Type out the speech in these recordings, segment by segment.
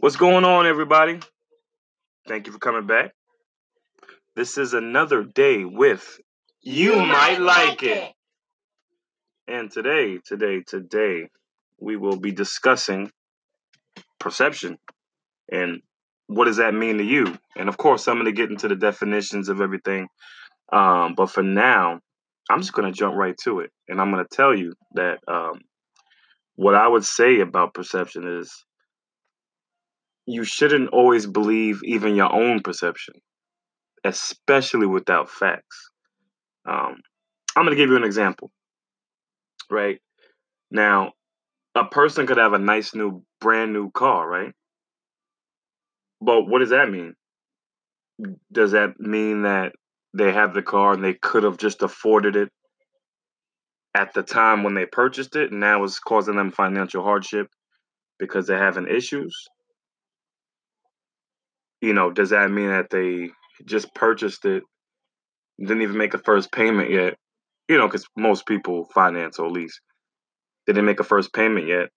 What's going on, everybody? Thank you for coming back. This is another day with You Might Like It. And today, we will be discussing perception and what does that mean to you? And of course, I'm going to get into the definitions of everything. But for now, I'm just going to jump right to it. And I'm going to tell you that what I would say about perception is you shouldn't always believe even your own perception, especially without facts. I'm going to give you an example. Right now, a person could have a nice brand new car, right? But what does that mean? Does that mean that they have the car and they could have just afforded it at the time when they purchased it, and now it's causing them financial hardship because they're having issues? Does that mean that they just purchased it, didn't even make a first payment yet? Because most people finance, or at least they didn't make a first payment yet,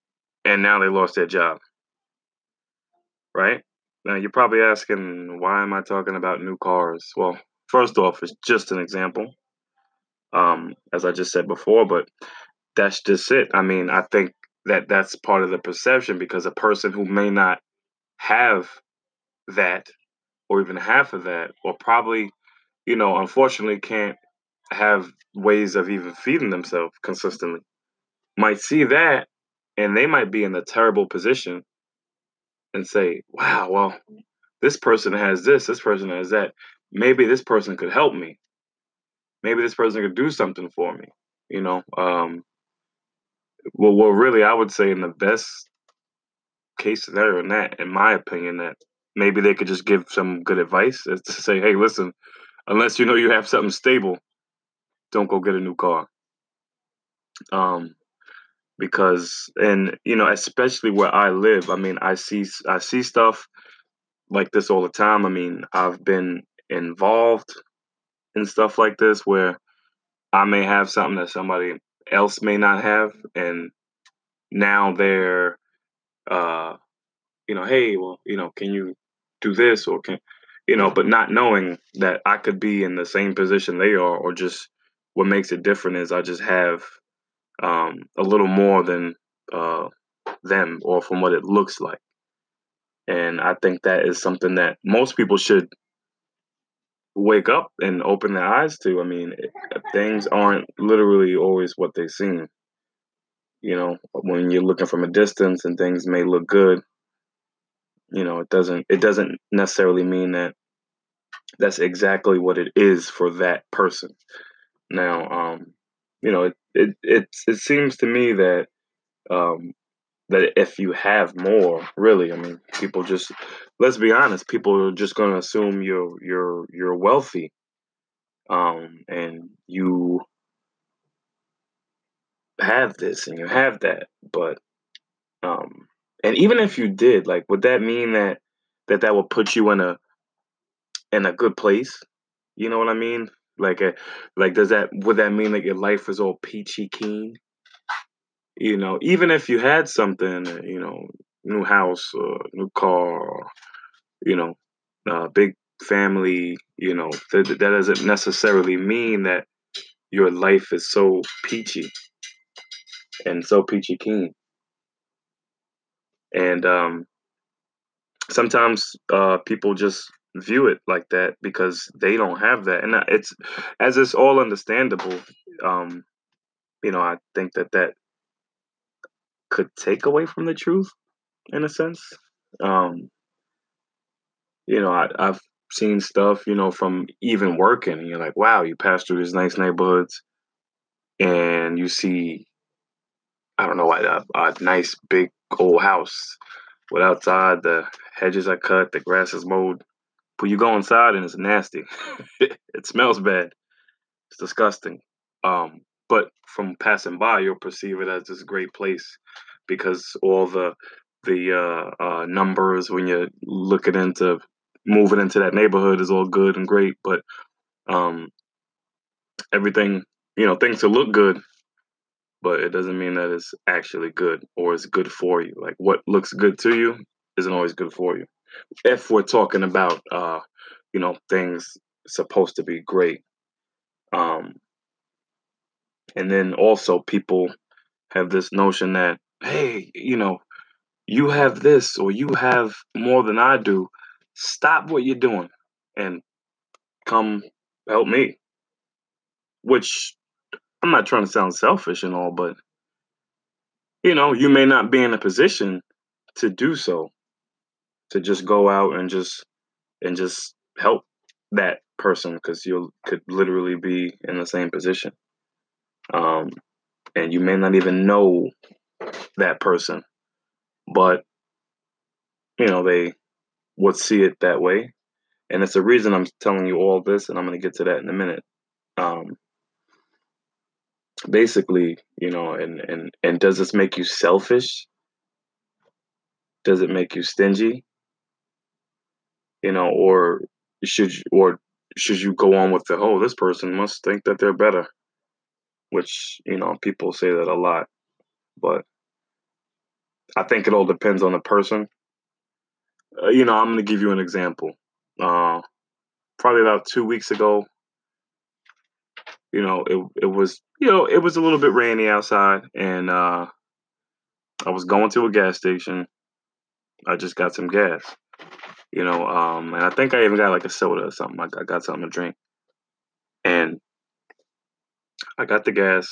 and now they lost their job. Right? Now, you're probably asking, why am I talking about new cars? Well, first off, it's just an example, as I just said before, but that's just it. I mean, I think that that's part of the perception, because a person who may not have that, or even half of that, or probably, unfortunately can't have ways of even feeding themselves consistently, might see that and they might be in a terrible position and say, wow, well, this person has this person has that. Maybe this person could help me. Maybe this person could do something for me. Well, really, I would say in the best case scenario in that, in my opinion, that maybe they could just give some good advice to say, hey, listen, unless you have something stable, don't go get a new car. Because, and especially where I live, I mean, I see stuff like this all the time. I mean, I've been involved in stuff like this where I may have something that somebody else may not have, and now they're, hey, well, can you do this, or can, but not knowing that I could be in the same position they are, or just what makes it different is I just have a little more than them, or from what it looks like. And I think that is something that most people should wake up and open their eyes to. I mean, things aren't literally always what they seem. When you're looking from a distance and things may look good, it doesn't necessarily mean that that's exactly what it is for that person. Now, it seems to me that that if you have more, really, I mean, let's be honest, people are just going to assume you're wealthy, and you have this and you have that. But and even if you did, like, would that mean that would put you in a good place? You know what I mean? Would that mean that your life is all peachy keen? Even if you had something, new house, or new car, or, big family, that doesn't necessarily mean that your life is so peachy and so peachy keen. And sometimes people just view it like that because they don't have that, and it's all understandable. I think that could take away from the truth in a sense. I've seen stuff, from even working, and you're like, wow, you pass through these nice neighborhoods and you see, I don't know, a nice big old house with outside, the hedges are cut, the grass is mowed. But you go inside and it's nasty. It smells bad. It's disgusting. But from passing by, you'll perceive it as this great place because all the numbers when you're looking into moving into that neighborhood is all good and great. But everything, things will look good, but it doesn't mean that it's actually good or it's good for you. Like, what looks good to you isn't always good for you. If we're talking about, you know, things supposed to be great. And then also people have this notion that, hey, you know, you have this or you have more than I do. Stop what you're doing and come help me. Which I'm not trying to sound selfish and all, but, you know, you may not be in a position to do so, to just go out and just help that person, because you could literally be in the same position. And you may not even know that person, but, you know, they would see it that way. And it's the reason I'm telling you all this, and I'm going to get to that in a minute. Basically, you know, and does this make you selfish? Does it make you stingy? You know, or should you go on with the, oh, this person must think that they're better, which, you know, people say that a lot, but I think it all depends on the person. You know, I'm going to give you an example. Probably about 2 weeks ago, you know, it was a little bit rainy outside, and I was going to a gas station. I just got some gas, you know, and I think I even got like a soda or something. I got something to drink, and I got the gas,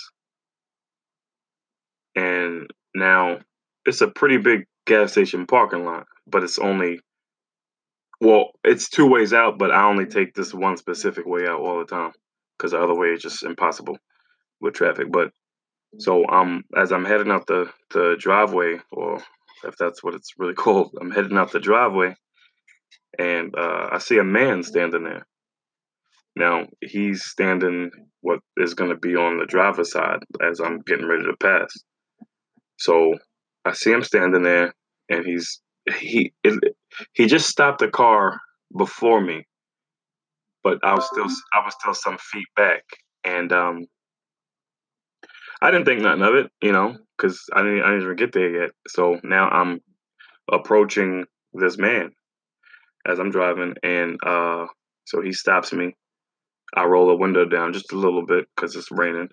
and now it's a pretty big gas station parking lot, but it's only, well, it's two ways out, but I only take this one specific way out all the time, because the other way is just impossible with traffic. But so as I'm heading out the driveway, or if that's what it's really called, I'm heading out the driveway, and I see a man standing there. Now, he's standing what is going to be on the driver's side as I'm getting ready to pass. So I see him standing there, and he just stopped the car before me, but I was still some feet back, and I didn't think nothing of it, you know, because I didn't even get there yet. So now I'm approaching this man as I'm driving, and so he stops me. I roll the window down just a little bit because it's raining,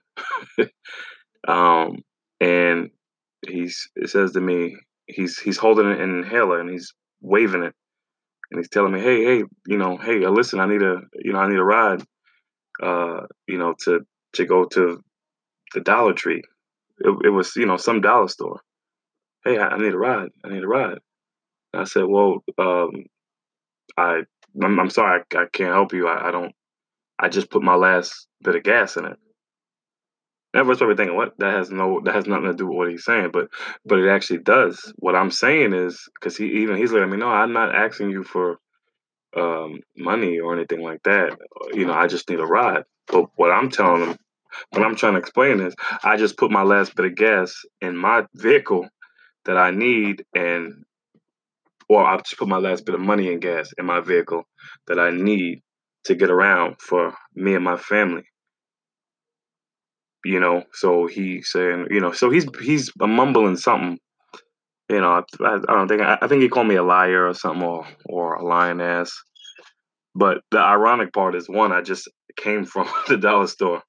and he says to me, he's holding an inhaler and he's waving it, and he's telling me, hey, you know, hey, listen, I need a ride, you know, to go to the Dollar Tree. It was, you know, some dollar store. Hey, I need a ride. And I said, well, I'm sorry, I can't help you. I just put my last bit of gas in it. Everyone's probably thinking, what? That has nothing to do with what he's saying, but it actually does. What I'm saying is, because he's like, I mean, no, I'm not asking you for money or anything like that. You know, I just need a ride. But what I'm telling him, what I'm trying to explain is, I just put my last bit of gas in my vehicle that I need, and, or I just put my last bit of money and gas in my vehicle that I need to get around for me and my family. You know, so he's saying, you know, so he's mumbling something. You know, I think he called me a liar or something, or a lying ass. But the ironic part is, one, I just came from the dollar store,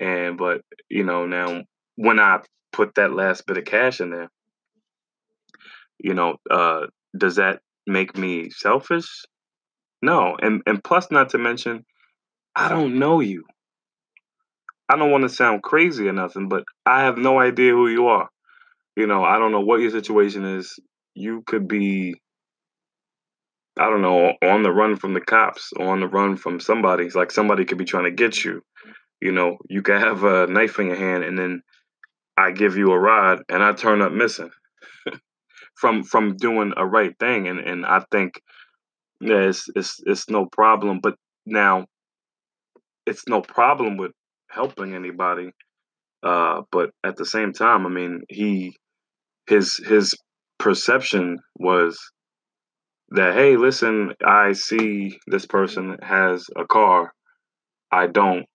but you know, now when I put that last bit of cash in there, you know, does that make me selfish? No, and plus, not to mention, I don't know you. I don't want to sound crazy or nothing, but I have no idea who you are. You know, I don't know what your situation is. You could be, I don't know, on the run from the cops, or on the run from somebody. It's like somebody could be trying to get you. You know, you could have a knife in your hand, and then I give you a ride, and I turn up missing from doing a right thing. And I think, yeah, it's no problem. But now, it's no problem with helping anybody, but at the same time, I mean, his perception was that, hey, listen, I see this person has a car, I don't,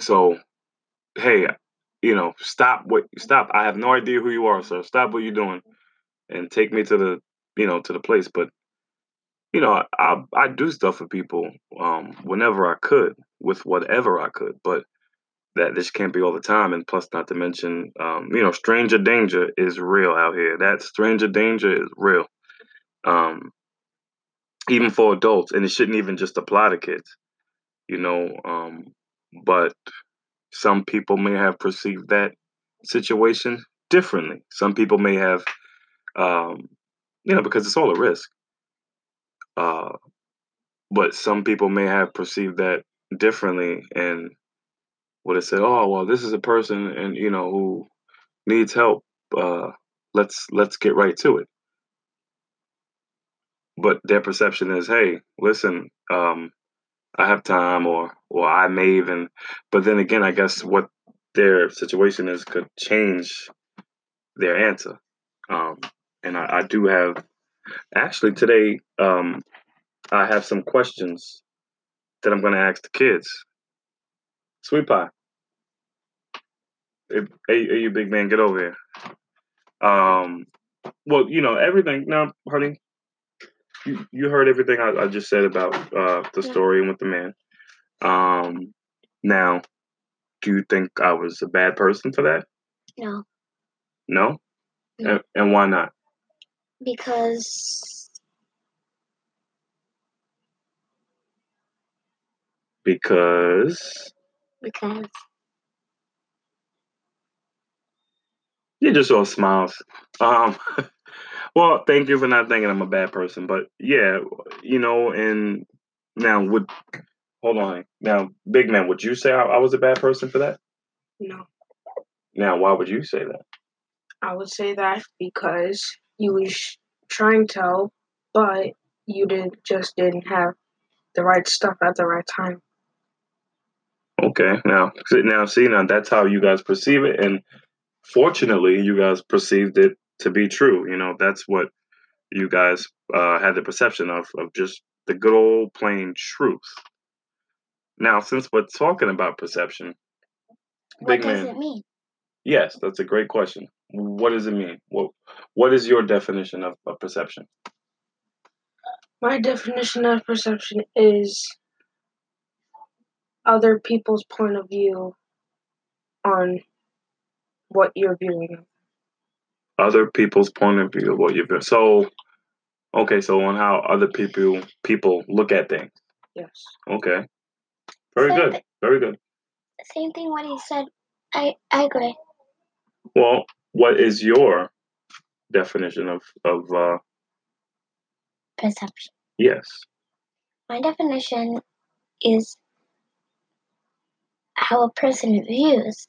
so hey, you know, stop, I have no idea who you are, sir. Stop what you're doing and take me to the to the place. But I do stuff for people whenever I could with whatever I could, but that this can't be all the time. And plus, not to mention, stranger danger is real out here. That stranger danger is real, even for adults, and it shouldn't even just apply to kids, but some people may have perceived that situation differently. Some people may have, because it's all a risk. But some people may have perceived that differently and would have said, "Oh, well, this is a person and who needs help. Let's get right to it." But their perception is, "Hey, listen, I have time," or I may even. But then again, I guess what their situation is could change their answer. And I do have. Actually, today, I have some questions that I'm going to ask the kids. Sweet Pie, hey, you big man, get over here. Well, everything. No, honey, you heard everything I just said about the story with the man. Now, do you think I was a bad person for that? No. No? No. And why not? Because you're just all smiles. Well, thank you for not thinking I'm a bad person, but yeah, and now hold on. Now, big man, would you say I was a bad person for that? No. Now, why would you say that? I would say that because you was trying to help, but you didn't have the right stuff at the right time. Okay, now see, now that's how you guys perceive it, and fortunately, you guys perceived it to be true. That's what you guys had the perception of just the good old plain truth. Now, since we're talking about perception, what does it mean? Yes, that's a great question. What does it mean? What is your definition of perception? My definition of perception is other people's point of view on what you're viewing. Other people's point of view of what you're viewing. So, okay, so on how other people look at things. Yes. Okay. Very good. Same thing what he said. I agree. Well, what is your definition of perception? Yes. My definition is how a person views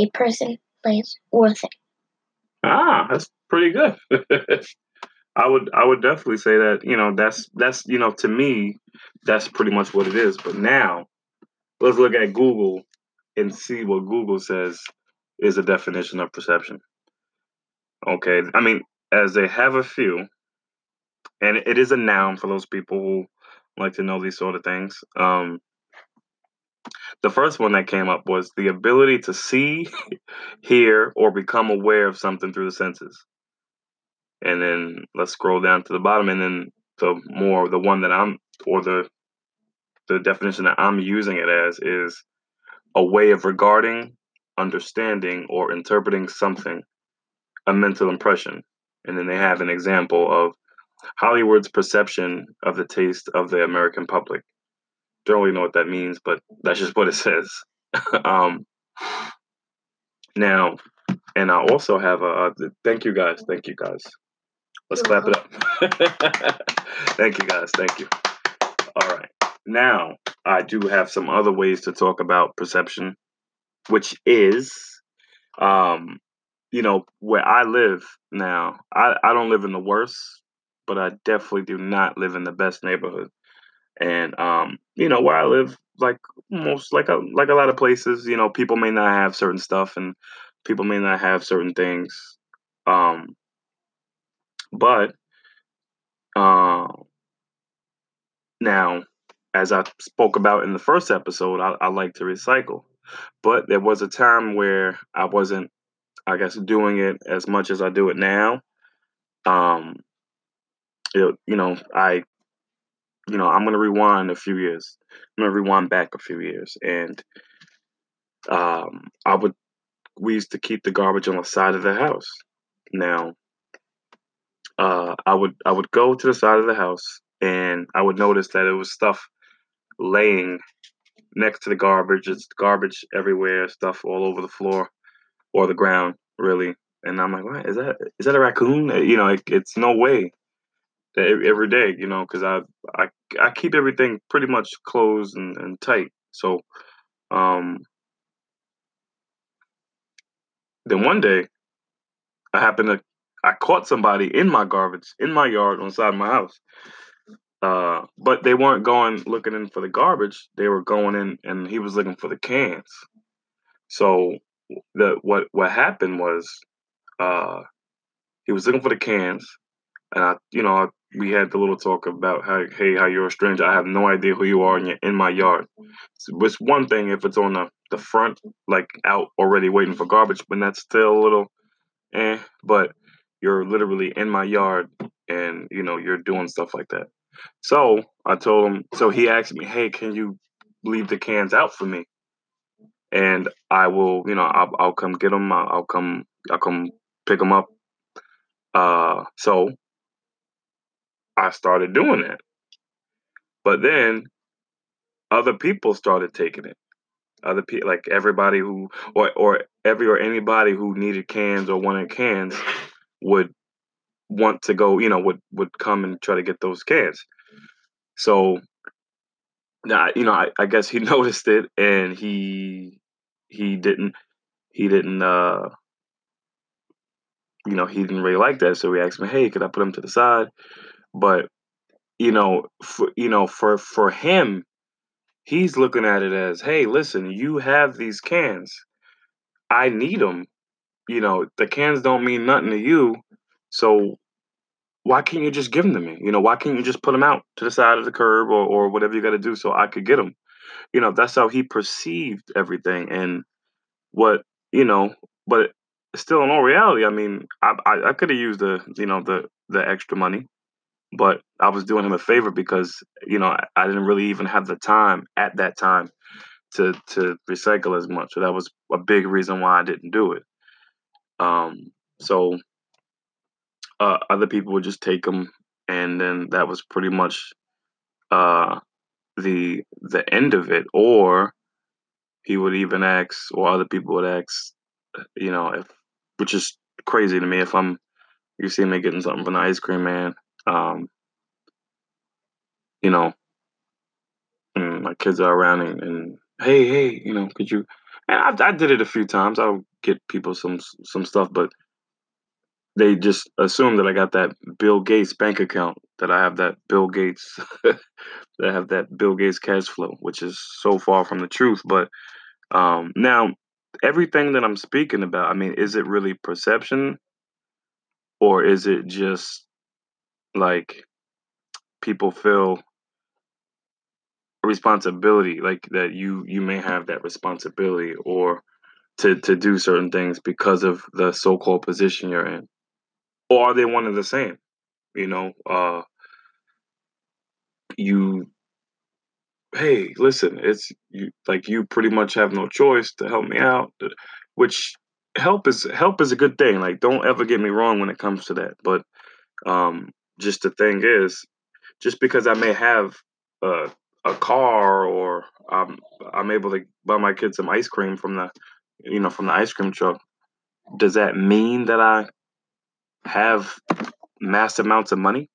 a person, place, or thing. Ah, that's pretty good. I would definitely say that, that's to me, that's pretty much what it is. But now let's look at Google and see what Google says is a definition of perception. Okay, I mean, as they have a few, and it is a noun for those people who like to know these sort of things. The first one that came up was the ability to see, hear, or become aware of something through the senses. And then let's scroll down to the bottom, and then the one that the definition that I'm using it as is a way of regarding, understanding, or interpreting something, a mental impression. And then they have an example of Hollywood's perception of the taste of the American public. Don't really know what that means, but that's just what it says. Now, and I also have thank you guys. Thank you guys. Let's clap it up. Thank you guys. Thank you. All right. Now, I do have some other ways to talk about perception, which is, where I live now. I don't live in the worst, but I definitely do not live in the best neighborhood. And, where I live, like a lot of places, people may not have certain stuff and people may not have certain things. But now, as I spoke about in the first episode, I like to recycle. But there was a time where I wasn't, I guess, doing it as much as I do it now. it, I'm going to rewind a few years. I'm going to rewind back a few years. And we used to keep the garbage on the side of the house. Now, I would go to the side of the house, and I would notice that it was stuff laying next to the garbage. It's garbage everywhere, stuff all over the floor or the ground, really. And I'm like, what? Is that a raccoon? It's no way. Every day, because I keep everything pretty much closed and tight. So, then one day, I caught somebody in my garbage, in my yard, on the side of my house. But they weren't looking in for the garbage. They were going in, and he was looking for the cans. So what happened was, he was looking for the cans, and we had the little talk about how you're a stranger. I have no idea who you are, and you're in my yard. So it's one thing if it's on the front, like out already waiting for garbage, but that's still a little, but you're literally in my yard, and you're doing stuff like that. So I told him. So he asked me, "Hey, can you leave the cans out for me? And I will, I'll come get them. I'll come pick them up." So I started doing that, but then other people started taking it. Other people, like everybody who, or anybody who needed cans or wanted cans, would want to go. Would come and try to get those cans. So now, I guess he noticed it, and he didn't really like that. So he asked me, "Hey, could I put them to the side?" But for him, he's looking at it as, "Hey, listen, you have these cans. I need them. The cans don't mean nothing to you. So why can't you just give them to me? Why can't you just put them out to the side of the curb or whatever you got to do so I could get them?" That's how he perceived everything. And but still, in all reality, I mean, I could have used the extra money. But I was doing him a favor because, I didn't really even have the time at that time to recycle as much. So that was a big reason why I didn't do it. So other people would just take them. And then that was pretty much the end of it. Or he would even ask, or other people would ask, which is crazy to me. If you see me getting something from the ice cream man. And my kids are around and hey, could you? And I did it a few times. I would get people some stuff, but they just assume that I got that Bill Gates bank account, that I have that Bill Gates, cash flow, which is so far from the truth. But now everything that I'm speaking about, I mean, is it really perception, or is it just like people feel a responsibility, like that you may have that responsibility or to do certain things because of the so-called position you're in? Or are they one and the same? Hey, listen, it's you, like you pretty much have no choice to help me out, which help is a good thing. Like, don't ever get me wrong when it comes to that. But just the thing is, just because I may have a car, or I'm able to buy my kids some ice cream from the, from the ice cream truck, does that mean that I have mass amounts of money?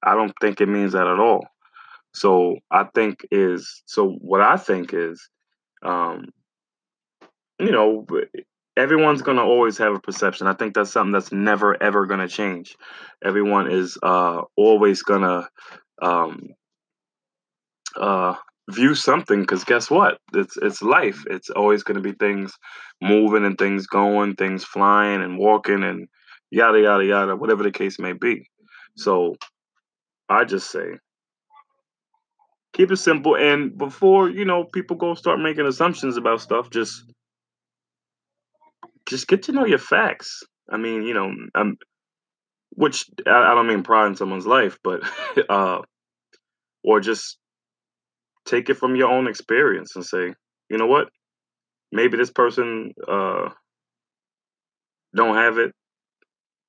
I don't think it means that at all. So what I think is, everyone's going to always have a perception. I think that's something that's never, ever going to change. Everyone is always going to view something, because guess what? It's life. It's always going to be things moving and things going, things flying and walking and yada, yada, yada, whatever the case may be. So I just say, keep it simple. And before, people go start making assumptions about stuff, just get to know your facts. I mean, Which I don't mean pride in someone's life, but or just take it from your own experience and say, you know what, maybe this person don't have it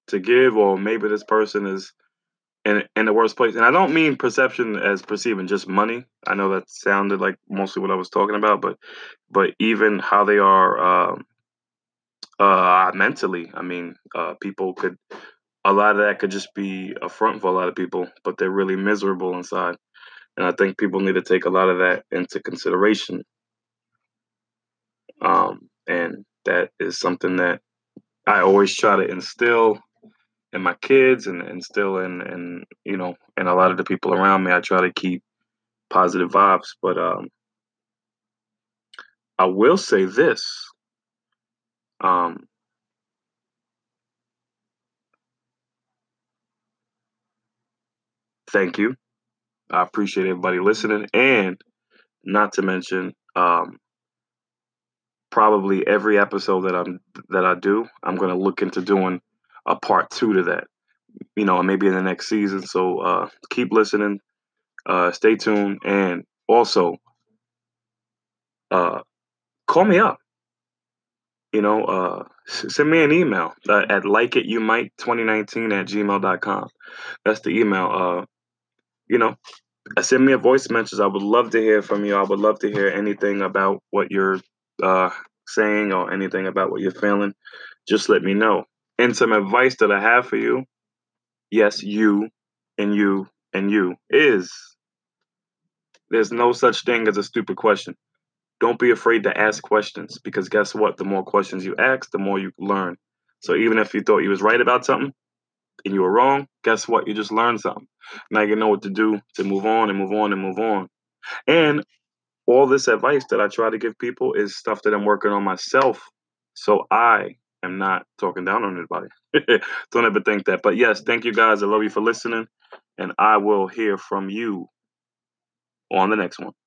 to give, or maybe this person is in the worst place. And I don't mean perception as perceiving just money. I know that sounded like mostly what I was talking about, but even how they are mentally. I mean, people could, a lot of that could just be a front for a lot of people, but they're really miserable inside. And I think people need to take a lot of that into consideration. And that is something that I always try to instill in my kids, and instill in and a lot of the people around me. I try to keep positive vibes, but I will say this. Thank you. I appreciate everybody listening, and not to mention, probably every episode that I do, I'm going to look into doing a part two to that, maybe in the next season. So keep listening, stay tuned, and also call me up. Send me an email at likeityoumight2019@gmail.com. That's the email. Send me a voice message. I would love to hear from you. I would love to hear anything about what you're saying, or anything about what you're feeling. Just let me know. And some advice that I have for you, yes, you and you and you, is there's no such thing as a stupid question. Don't be afraid to ask questions, because guess what? The more questions you ask, the more you learn. So even if you thought you was right about something and you were wrong, guess what? You just learned something. Now you know what to do to move on and move on and move on. And all this advice that I try to give people is stuff that I'm working on myself. So I am not talking down on anybody. Don't ever think that. But yes, thank you guys. I love you for listening. And I will hear from you on the next one.